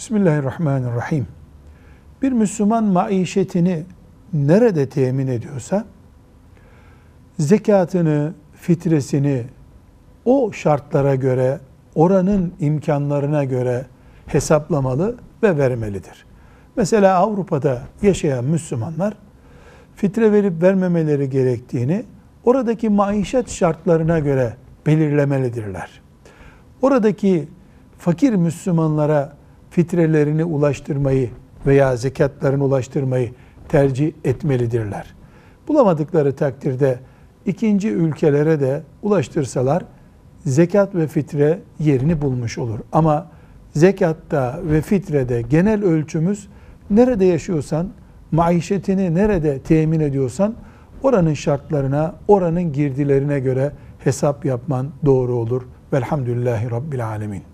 Bismillahirrahmanirrahim. Bir Müslüman maişetini nerede temin ediyorsa, zekatını, fitresini o şartlara göre, oranın imkanlarına göre hesaplamalı ve vermelidir. Mesela Avrupa'da yaşayan Müslümanlar, fitre verip vermemeleri gerektiğini oradaki maişet şartlarına göre belirlemelidirler. Oradaki fakir Müslümanlara fitrelerini ulaştırmayı veya zekatlarını ulaştırmayı tercih etmelidirler. Bulamadıkları takdirde ikinci ülkelere de ulaştırsalar zekat ve fitre yerini bulmuş olur. Ama zekatta ve fitrede genel ölçümüz nerede yaşıyorsan, maişetini nerede temin ediyorsan oranın şartlarına, oranın girdilerine göre hesap yapman doğru olur. Velhamdülillahi Rabbil Alemin.